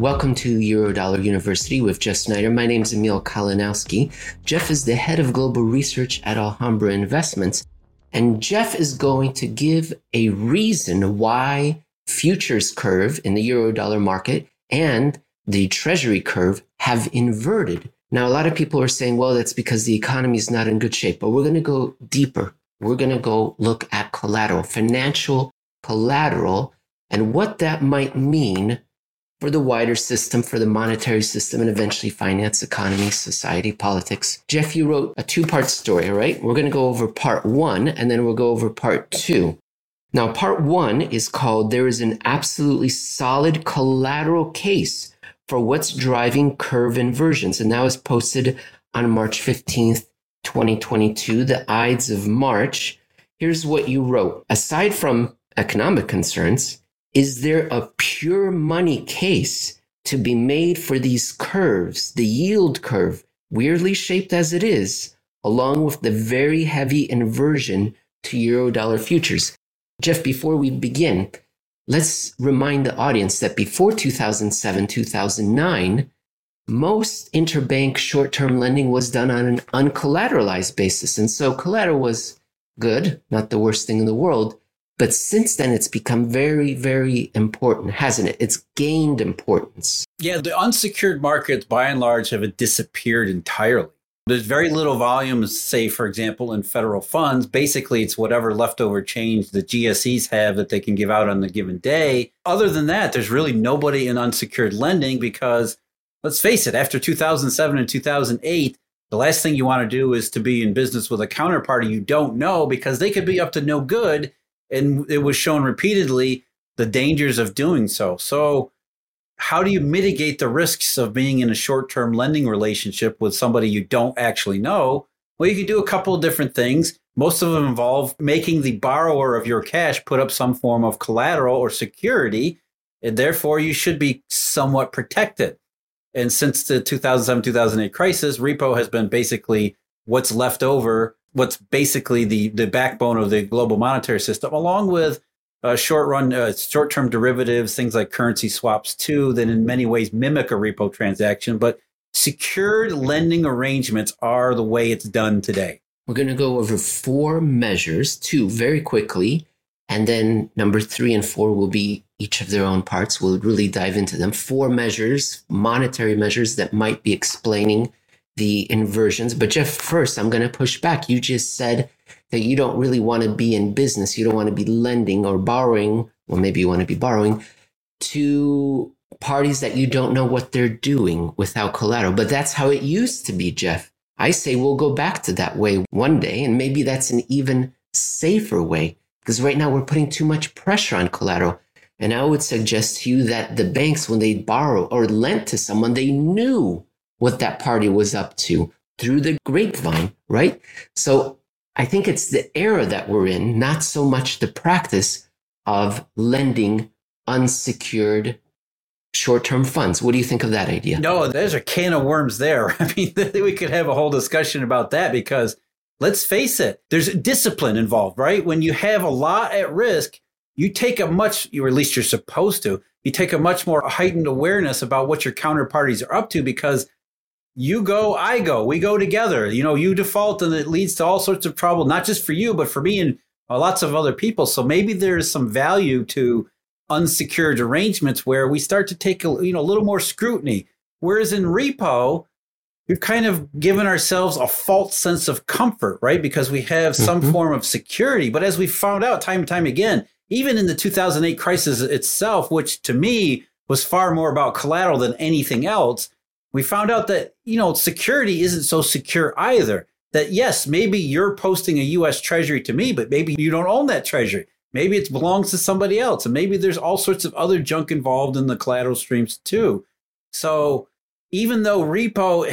Welcome to Eurodollar University with Jeff Snider. My name is Emil Kalinowski. Jeff is the head of global research at Alhambra Investments, and Jeff is going to give a reason why futures curve in the Eurodollar market and the Treasury curve have inverted. Now, a lot of people are saying, well, that's because the economy is not in good shape, but we're going to go deeper. We're going to go look at collateral, financial collateral, and what that might mean for the wider system, for the monetary system, and eventually finance, economy, society, politics. Jeff, you wrote a two-part story, right? We're going to go over part one, and then we'll go over part two. Now, part one is called, There is an absolutely solid collateral case for what's driving curve inversions. And that was posted on March 15th, 2022, the Ides of March. Here's what you wrote. Aside from economic concerns, is there a pure money case to be made for these curves? The yield curve, weirdly shaped as it is, along with the very heavy inversion to Eurodollar futures. Jeff, before we begin, let's remind the audience that before 2007, 2009, most interbank short-term lending was done on an uncollateralized basis. And so collateral was good, not the worst thing in the world. But since then, it's become very, very important, hasn't it? It's gained importance. Yeah, the unsecured markets, by and large, have disappeared entirely. There's very little volume, say, for example, in federal funds. Basically, it's whatever leftover change the GSEs have that they can give out on the given day. Other than that, there's really nobody in unsecured lending because, let's face it, after 2007 and 2008, the last thing you want to do is to be in business with a counterparty you don't know because they could be up to no good. And it was shown repeatedly the dangers of doing so. So how do you mitigate the risks of being in a short-term lending relationship with somebody you don't actually know? Well, you can do a couple of different things. Most of them involve making the borrower of your cash put up some form of collateral or security, and therefore you should be somewhat protected. And since the 2007-2008 crisis, repo has been basically what's left over, what's basically the backbone of the global monetary system, along with short-term derivatives, things like currency swaps too, that in many ways mimic a repo transaction. But secured lending arrangements are the way it's done today. We're going to go over four measures, two very quickly, and then number three and four will be each of their own parts. We'll really dive into them. Four measures, monetary measures that might be explaining the inversions. But Jeff, first, I'm going to push back. You just said that you don't really want to be in business. You don't want to be lending or borrowing, or maybe you want to be borrowing, to parties that you don't know what they're doing without collateral. But that's how it used to be, Jeff. I say we'll go back to that way one day, and maybe that's an even safer way, because right now we're putting too much pressure on collateral. And I would suggest to you that the banks, when they borrow or lent to someone, they knew what that party was up to through the grapevine, right? So I think it's the era that we're in, not so much the practice of lending unsecured short-term funds. What do you think of that idea? No, there's a can of worms there. I mean, we could have a whole discussion about that because let's face it, there's discipline involved, right? When you have a lot at risk, you take a much, or at least you're supposed to, you take a much more heightened awareness about what your counterparties are up to because you go, I go, we go together. You know, you default and it leads to all sorts of trouble, not just for you, but for me and lots of other people. So maybe there is some value to unsecured arrangements where we start to take a little more scrutiny. Whereas in repo, we've kind of given ourselves a false sense of comfort, right? Because we have some form of security. But as we found out time and time again, even in the 2008 crisis itself, which to me was far more about collateral than anything else, we found out that, security isn't so secure either. That yes, maybe you're posting a U.S. Treasury to me, but maybe you don't own that Treasury. Maybe it belongs to somebody else. And maybe there's all sorts of other junk involved in the collateral streams too. So even though repo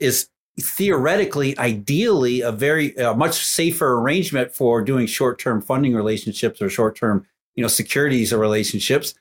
is theoretically, ideally, a much safer arrangement for doing short-term funding relationships or short-term, securities or relationships,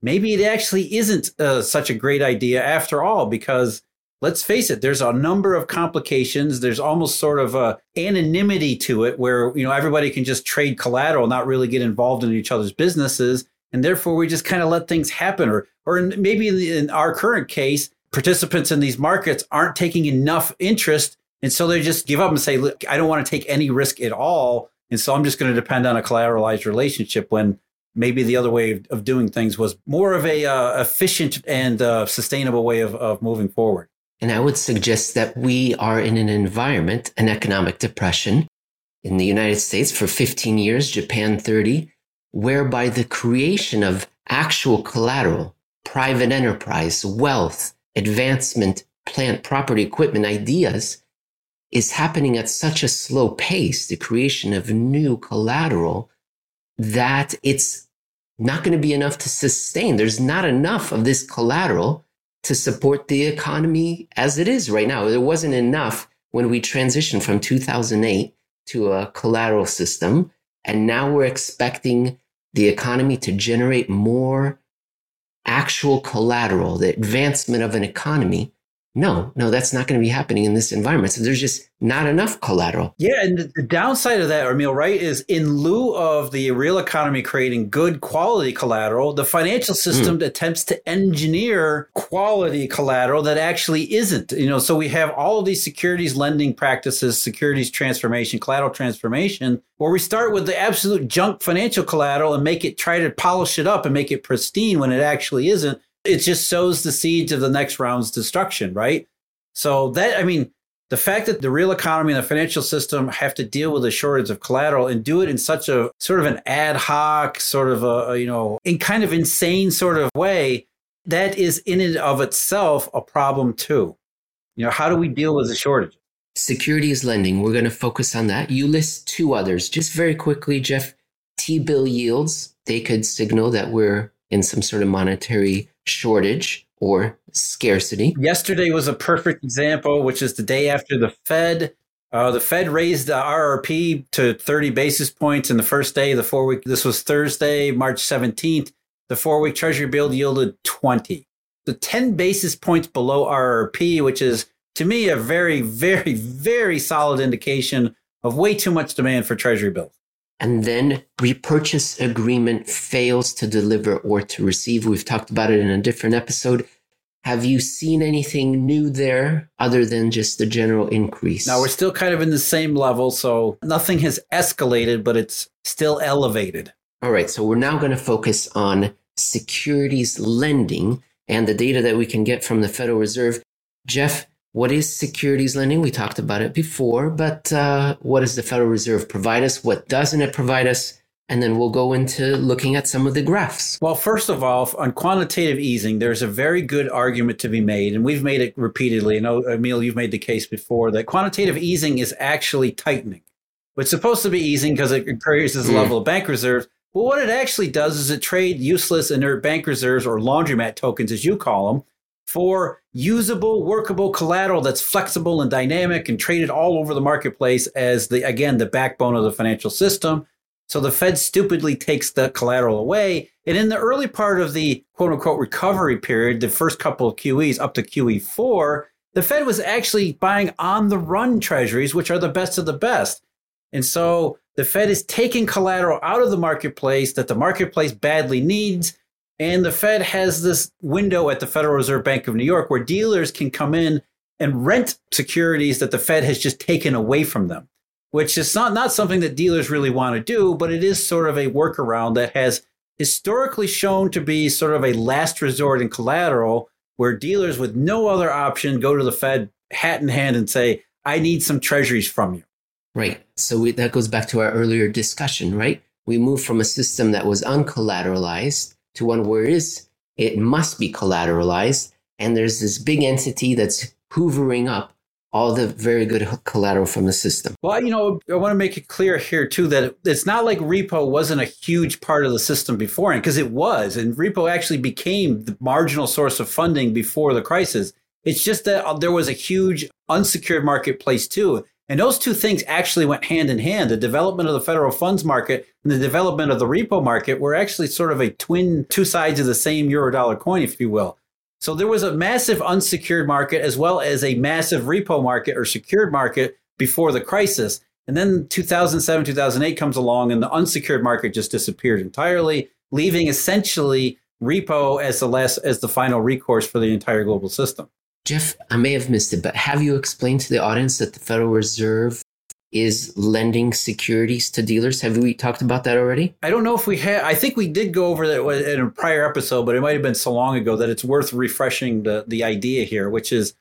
maybe it actually isn't such a great idea after all, because let's face it, there's a number of complications. There's almost sort of a anonymity to it where, everybody can just trade collateral, not really get involved in each other's businesses. and therefore we just kind of let things happen. Or maybe in our current case, participants in these markets aren't taking enough interest, and so they just give up and say, look, I don't want to take any risk at all, and so I'm just going to depend on a collateralized relationship when maybe the other way of doing things was more of a efficient and sustainable way of moving forward. And I would suggest that we are in an environment, an economic depression in the United States for 15 years, Japan 30, whereby the creation of actual collateral, private enterprise, wealth, advancement, plant, property, equipment, ideas is happening at such a slow pace, the creation of new collateral, that it's not going to be enough to sustain. There's not enough of this collateral to support the economy as it is right now. There wasn't enough when we transitioned from 2008 to a collateral system. And now we're expecting the economy to generate more actual collateral, the advancement of an economy. No, that's not going to be happening in this environment. So there's just not enough collateral. Yeah, and the downside of that, Emil, right, is in lieu of the real economy creating good quality collateral, the financial system attempts to engineer quality collateral that actually isn't. You know, so we have all of these securities lending practices, securities transformation, collateral transformation, where we start with the absolute junk financial collateral and make it, try to polish it up and make it pristine when it actually isn't. It just sows the seeds of the next round's destruction, right? So that, I mean, the fact that the real economy and the financial system have to deal with a shortage of collateral and do it in such a sort of an ad hoc, sort of a, you know, in kind of insane sort of way, that is in and of itself a problem too. You know, how do we deal with the shortage? Securities lending, we're going to focus on that. You list two others. Just very quickly, Jeff, T-bill yields, they could signal that we're in some sort of monetary shortage or scarcity. Yesterday was a perfect example, which is the day after the Fed. The Fed raised the RRP to 30 basis points in the first day of the 4-week. This was Thursday, March 17th. The 4-week Treasury bill yielded 20. The 10 basis points below RRP, which is to me a very, very, very solid indication of way too much demand for Treasury bills. And then repurchase agreement fails to deliver or to receive. We've talked about it in a different episode. Have you seen anything new there other than just the general increase? Now, we're still kind of in the same level, so nothing has escalated, but it's still elevated. All right, so we're now going to focus on securities lending and the data that we can get from the Federal Reserve. Jeff, what is securities lending? We talked about it before, but what does the Federal Reserve provide us? What doesn't it provide us? And then we'll go into looking at some of the graphs. Well, first of all, on quantitative easing, there's a very good argument to be made, and we've made it repeatedly. I know, Emil, you've made the case before that quantitative easing is actually tightening. It's supposed to be easing because it increases the level of bank reserves. Well, what it actually does is it trades useless inert bank reserves, or laundromat tokens, as you call them, for usable, workable collateral that's flexible and dynamic and traded all over the marketplace as, the again, the backbone of the financial system. So the Fed stupidly takes the collateral away. And in the early part of the quote-unquote recovery period, the first couple of QEs up to QE4, the Fed was actually buying on-the-run treasuries, which are the best of the best. And so the Fed is taking collateral out of the marketplace that the marketplace badly needs. And the Fed has this window at the Federal Reserve Bank of New York where dealers can come in and rent securities that the Fed has just taken away from them, which is not something that dealers really want to do, but it is sort of a workaround that has historically shown to be sort of a last resort in collateral, where dealers with no other option go to the Fed hat in hand and say, I need some treasuries from you. Right. So that goes back to our earlier discussion, right? We moved from a system that was uncollateralized to one where it must be collateralized. And there's this big entity that's hoovering up all the very good collateral from the system. Well, you know, I want to make it clear here, too, that it's not like repo wasn't a huge part of the system before, because it was. And repo actually became the marginal source of funding before the crisis. It's just that there was a huge unsecured marketplace, too. And those two things actually went hand in hand. The development of the federal funds market and the development of the repo market were actually sort of a twin, two sides of the same Eurodollar coin, if you will. So there was a massive unsecured market as well as a massive repo market or secured market before the crisis. And then 2007, 2008 comes along and the unsecured market just disappeared entirely. leaving essentially repo as the final recourse for the entire global system. Jeff, I may have missed it, but have you explained to the audience that the Federal Reserve is lending securities to dealers? Have we talked about that already? I don't know if we had. I think we did go over that in a prior episode, but it might have been so long ago that it's worth refreshing the idea here, which is,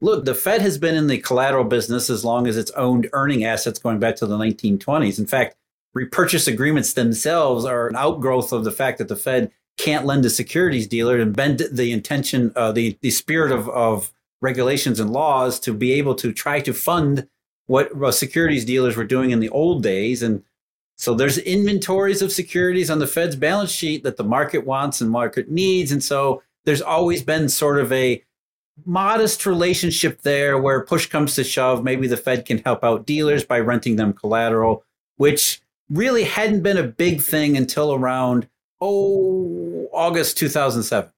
look, the Fed has been in the collateral business as long as it's owned earning assets going back to the 1920s. In fact, repurchase agreements themselves are an outgrowth of the fact that the Fed can't lend to securities dealers and bend the intention, the spirit of regulations and laws to be able to try to fund what securities dealers were doing in the old days. And so there's inventories of securities on the Fed's balance sheet that the market wants and market needs. And so there's always been sort of a modest relationship there where push comes to shove. Maybe the Fed can help out dealers by renting them collateral, which really hadn't been a big thing until around August 2007.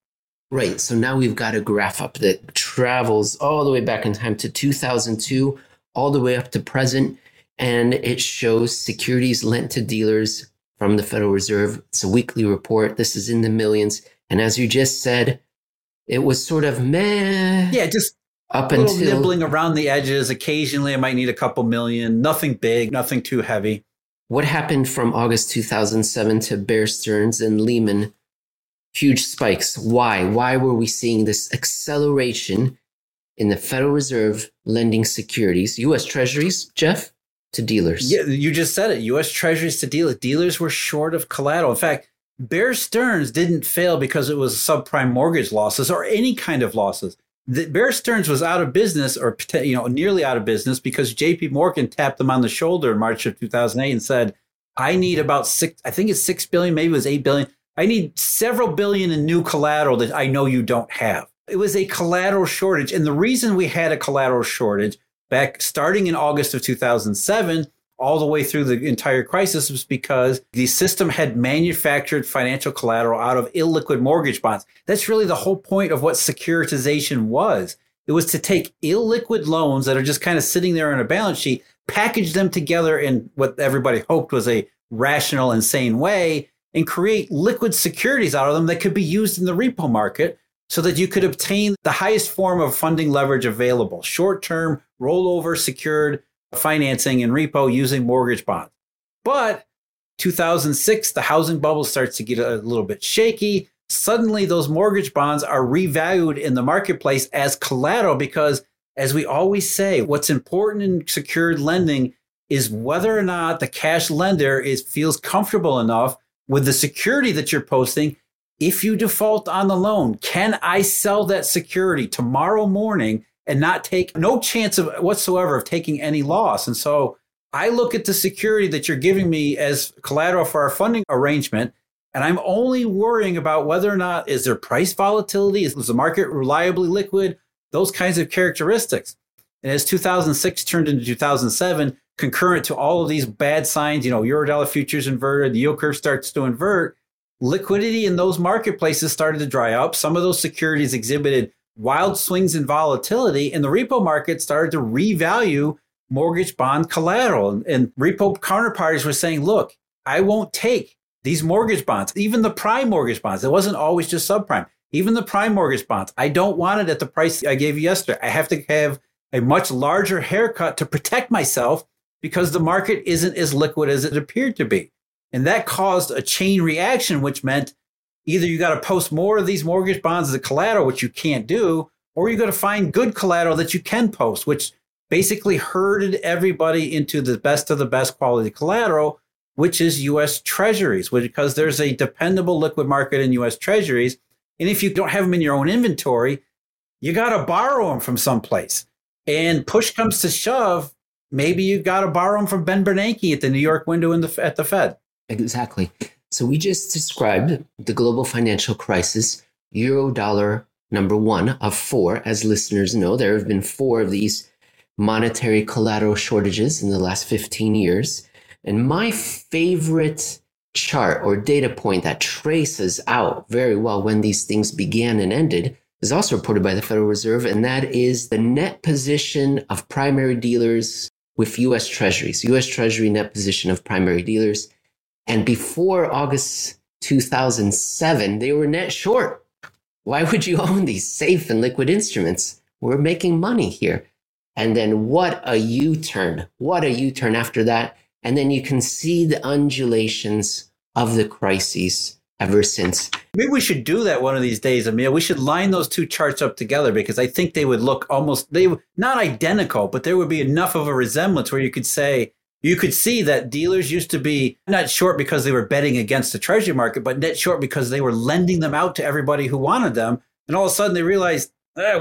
Right. So now we've got a graph up that travels all the way back in time to 2002, all the way up to present, and it shows securities lent to dealers from the Federal Reserve. It's a weekly report. This is in the millions. And as you just said, it was sort of meh. Yeah, just up a little until nibbling around the edges. Occasionally, I might need a couple million. Nothing big, nothing too heavy. What happened from August 2007 to Bear Stearns and Lehman? Huge spikes. Why? Why were we seeing this acceleration in the Federal Reserve lending securities, U.S. Treasuries, Jeff, to dealers? Yeah, you just said it. U.S. Treasuries to dealers. Dealers were short of collateral. In fact, Bear Stearns didn't fail because it was subprime mortgage losses or any kind of losses. Bear Stearns was out of business, or nearly out of business, because J.P. Morgan tapped them on the shoulder in March of 2008 and said, "I need about $6 billion, maybe it was $8 billion. I need several billion in new collateral that I know you don't have." It was a collateral shortage, and the reason we had a collateral shortage back starting in August of 2007, all the way through the entire crisis, was because the system had manufactured financial collateral out of illiquid mortgage bonds. That's really the whole point of what securitization was. It was to take illiquid loans that are just kind of sitting there on a balance sheet, package them together in what everybody hoped was a rational and sane way, and create liquid securities out of them that could be used in the repo market so that you could obtain the highest form of funding leverage available, short-term, rollover, secured financing and repo using mortgage bonds. But 2006, the housing bubble starts to get a little bit shaky. Suddenly, those mortgage bonds are revalued in the marketplace as collateral because, as we always say, what's important in secured lending is whether or not the cash lender feels comfortable enough with the security that you're posting. If you default on the loan, can I sell that security tomorrow morning and not take no chance of whatsoever of taking any loss? And so I look at the security that you're giving me as collateral for our funding arrangement, and I'm only worrying about whether or not is there price volatility, is the market reliably liquid, those kinds of characteristics. And as 2006 turned into 2007, concurrent to all of these bad signs, Eurodollar futures inverted, the yield curve starts to invert, liquidity in those marketplaces started to dry up. Some of those securities exhibited wild swings in volatility, and the repo market started to revalue mortgage bond collateral. And repo counterparties were saying, look, I won't take these mortgage bonds, even the prime mortgage bonds. It wasn't always just subprime. Even the prime mortgage bonds, I don't want it at the price I gave you yesterday. I have to have a much larger haircut to protect myself because the market isn't as liquid as it appeared to be. And that caused a chain reaction, which meant either you got to post more of these mortgage bonds as a collateral, which you can't do, or you got to find good collateral that you can post, which basically herded everybody into the best of the best quality collateral, which is U.S. Treasuries, because there's a dependable liquid market in U.S. Treasuries. And if you don't have them in your own inventory, you got to borrow them from someplace. And push comes to shove, maybe you got to borrow them from Ben Bernanke at the New York window at the Fed. Exactly. So we just described the global financial crisis, Eurodollar number one of four. As listeners know, there have been four of these monetary collateral shortages in the last 15 years. And my favorite chart or data point that traces out very well when these things began and ended is also reported by the Federal Reserve, and that is the net position of primary dealers with U.S. Treasuries, U.S. Treasury net position of primary dealers. And before August 2007, they were net short. Why would you own these safe and liquid instruments? We're making money here. And then what a U-turn. What a U-turn after that. And then you can see the undulations of the crises ever since. Maybe we should do that one of these days, Emil. We should line those two charts up together, because I think they would look almost, they not identical, but there would be enough of a resemblance where you could say, you could see that dealers used to be not short because they were betting against the treasury market, but net short because they were lending them out to everybody who wanted them. And all of a sudden they realized,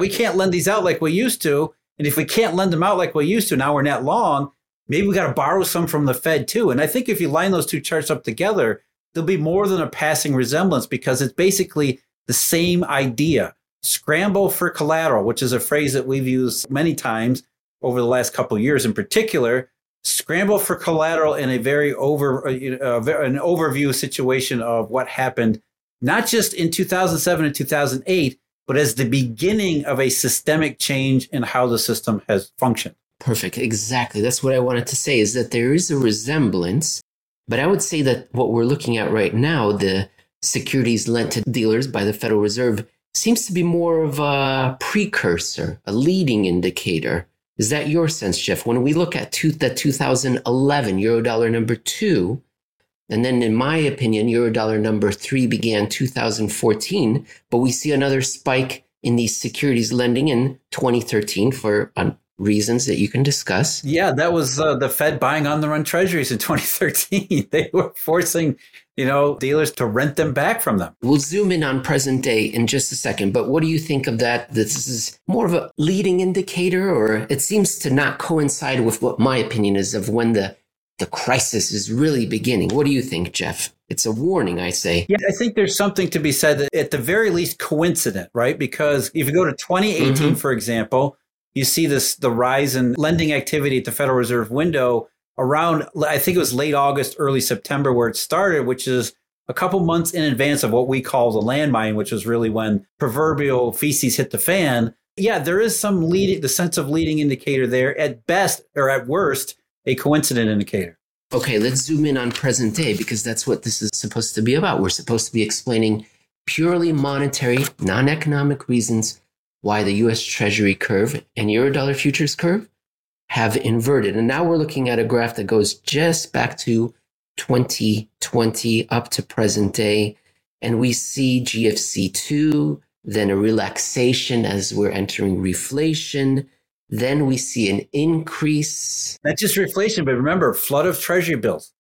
we can't lend these out like we used to. And if we can't lend them out like we used to, now we're net long. Maybe we got to borrow some from the Fed too. And I think if you line those two charts up together, there'll be more than a passing resemblance, because it's basically the same idea. Scramble for collateral, which is a phrase that we've used many times over the last couple of years in particular. Scramble for collateral in a very an overview situation of what happened, not just in 2007 and 2008, but as the beginning of a systemic change in how the system has functioned. Perfect. Exactly. That's what I wanted to say, is that there is a resemblance. But I would say that what we're looking at right now, the securities lent to dealers by the Federal Reserve, seems to be more of a precursor, a leading indicator. Is that your sense, Jeff? When we look at the 2011 Eurodollar number 2, and then in my opinion, Eurodollar number 3 began 2014, but we see another spike in these securities lending in 2013 for reasons that you can discuss. Yeah, that was the Fed buying on the run treasuries in 2013. They were forcing, dealers to rent them back from them. We'll zoom in on present day in just a second. But what do you think of that? This is more of a leading indicator, or it seems to not coincide with what my opinion is of when the crisis is really beginning. What do you think, Jeff? It's a warning, I say. Yeah, I think there's something to be said that at the very least coincident, right? Because if you go to 2018, for example, you see the rise in lending activity at the Federal Reserve window around, I think it was late August, early September where it started, which is a couple months in advance of what we call the landmine, which was really when proverbial feces hit the fan. Yeah, there is some the sense of leading indicator there, at best or at worst, a coincident indicator. Okay, let's zoom in on present day, because that's what this is supposed to be about. We're supposed to be explaining purely monetary, non-economic reasons why the U.S. Treasury curve and Eurodollar futures curve have inverted. And now we're looking at a graph that goes just back to 2020 up to present day. And we see GFC 2, then a relaxation as we're entering reflation. Then we see an increase. Not just reflation, but remember, flood of Treasury bills.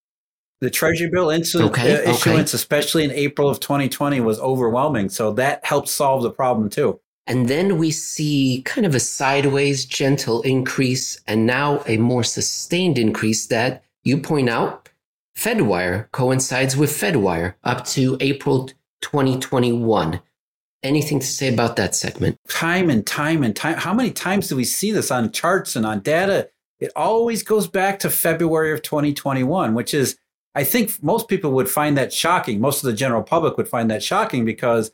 The Treasury bill issuance, especially in April of 2020, was overwhelming. So that helped solve the problem too. And then we see kind of a sideways gentle increase, and now a more sustained increase that you point out, Fedwire coincides with Fedwire up to April 2021. Anything to say about that segment? Time and time. How many times do we see this on charts and on data? It always goes back to February of 2021, which is, I think most people would find that shocking. Most of the general public would find that shocking, because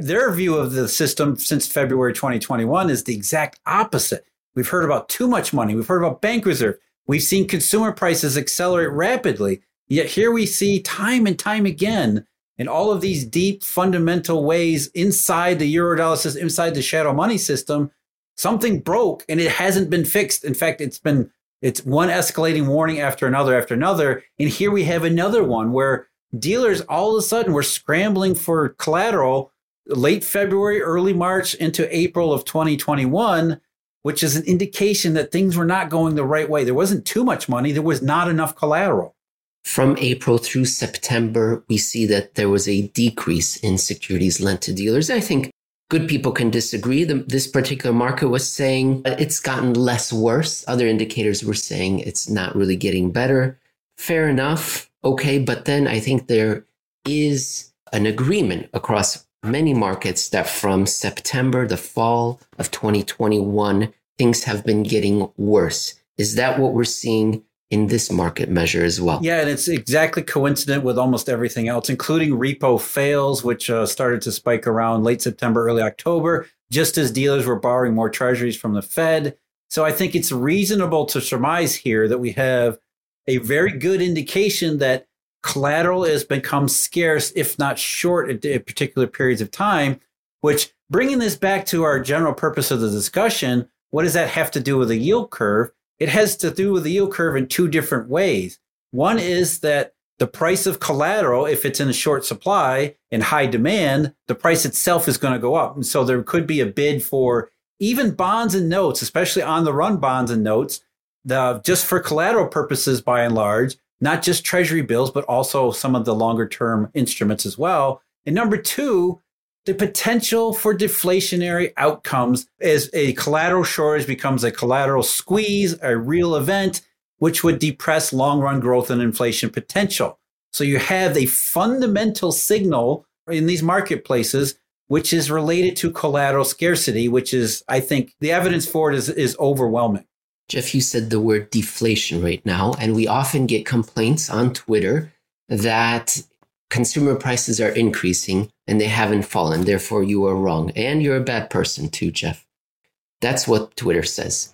their view of the system since February 2021 is the exact opposite. We've heard about too much money. We've heard about bank reserve. We've seen consumer prices accelerate rapidly. Yet here we see time and time again in all of these deep fundamental ways inside the Eurodollar system, inside the shadow money system, something broke and it hasn't been fixed. In fact, it's one escalating warning after another. And here we have another one where dealers all of a sudden were scrambling for collateral late February, early March into April of 2021, which is an indication that things were not going the right way. There wasn't too much money. There was not enough collateral. From April through September, we see that there was a decrease in securities lent to dealers. I think good people can disagree. This particular market was saying it's gotten less worse. Other indicators were saying it's not really getting better. Fair enough. Okay. But then I think there is an agreement across many markets that from September, the fall of 2021, things have been getting worse. Is that what we're seeing in this market measure as well? Yeah, and it's exactly coincident with almost everything else, including repo fails, which started to spike around late September, early October, just as dealers were borrowing more treasuries from the Fed. So I think it's reasonable to surmise here that we have a very good indication that collateral has become scarce, if not short at particular periods of time, which bringing this back to our general purpose of the discussion, what does that have to do with the yield curve? It has to do with the yield curve in two different ways. One is that the price of collateral, if it's in a short supply and high demand, the price itself is going to go up. And so there could be a bid for even bonds and notes, especially on the run bonds and notes, just for collateral purposes by and large, not just treasury bills, but also some of the longer term instruments as well. And number two, the potential for deflationary outcomes as a collateral shortage becomes a collateral squeeze, a real event, which would depress long-run growth and inflation potential. So you have a fundamental signal in these marketplaces, which is related to collateral scarcity, which is, I think, the evidence for it is overwhelming. Jeff, you said the word deflation right now, and we often get complaints on Twitter that consumer prices are increasing and they haven't fallen. Therefore, you are wrong. And you're a bad person too, Jeff. That's what Twitter says.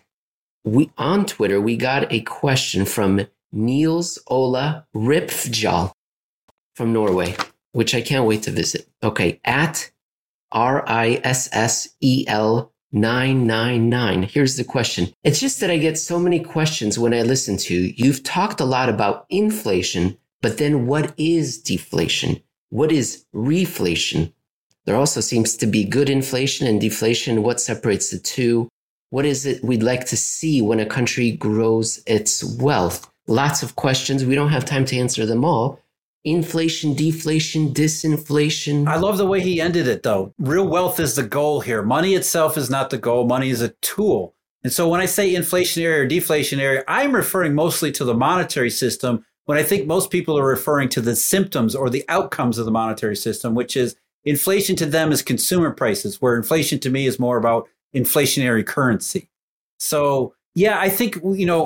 On Twitter, we got a question from Niels Ola Ripfjall from Norway, which I can't wait to visit. Okay, at RISSEL999. Here's the question. It's just that I get so many questions when I listen to you. You've talked a lot about inflation, but then what is deflation? What is reflation? There also seems to be good inflation and deflation. What separates the two? What is it we'd like to see when a country grows its wealth? Lots of questions. We don't have time to answer them all. Inflation, deflation, disinflation. I love the way he ended it, though. Real wealth is the goal here. Money itself is not the goal. Money is a tool. And so when I say inflationary or deflationary, I'm referring mostly to the monetary system, when I think most people are referring to the symptoms or the outcomes of the monetary system, which is inflation to them is consumer prices, where inflation to me is more about inflationary currency. So, yeah, I think,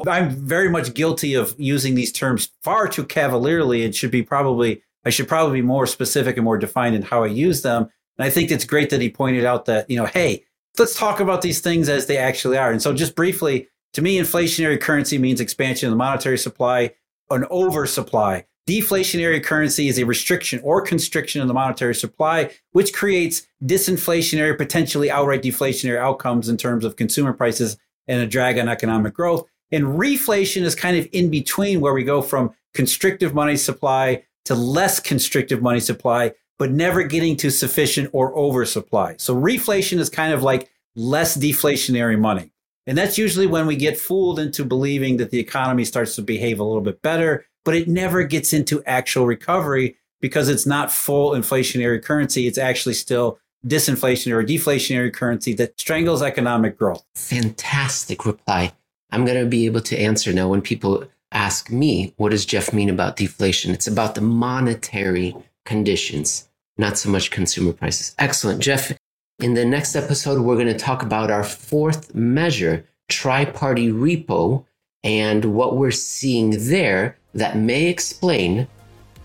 I'm very much guilty of using these terms far too cavalierly. It should be I should probably be more specific and more defined in how I use them. And I think it's great that he pointed out that, hey, let's talk about these things as they actually are. And so just briefly, to me, inflationary currency means expansion of the monetary supply, an oversupply. Deflationary currency is a restriction or constriction of the monetary supply, which creates disinflationary, potentially outright deflationary outcomes in terms of consumer prices and a drag on economic growth. And reflation is kind of in between, where we go from constrictive money supply to less constrictive money supply, but never getting to sufficient or oversupply. So reflation is kind of like less deflationary money. And that's usually when we get fooled into believing that the economy starts to behave a little bit better, but it never gets into actual recovery because it's not full inflationary currency. It's actually still disinflationary or deflationary currency that strangles economic growth. Fantastic reply. I'm going to be able to answer now when people ask me, what does Jeff mean about deflation? It's about the monetary conditions, not so much consumer prices. Excellent. Jeff, in the next episode, we're going to talk about our fourth measure, tri-party repo, and what we're seeing there that may explain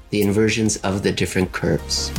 the inversions of the different curves.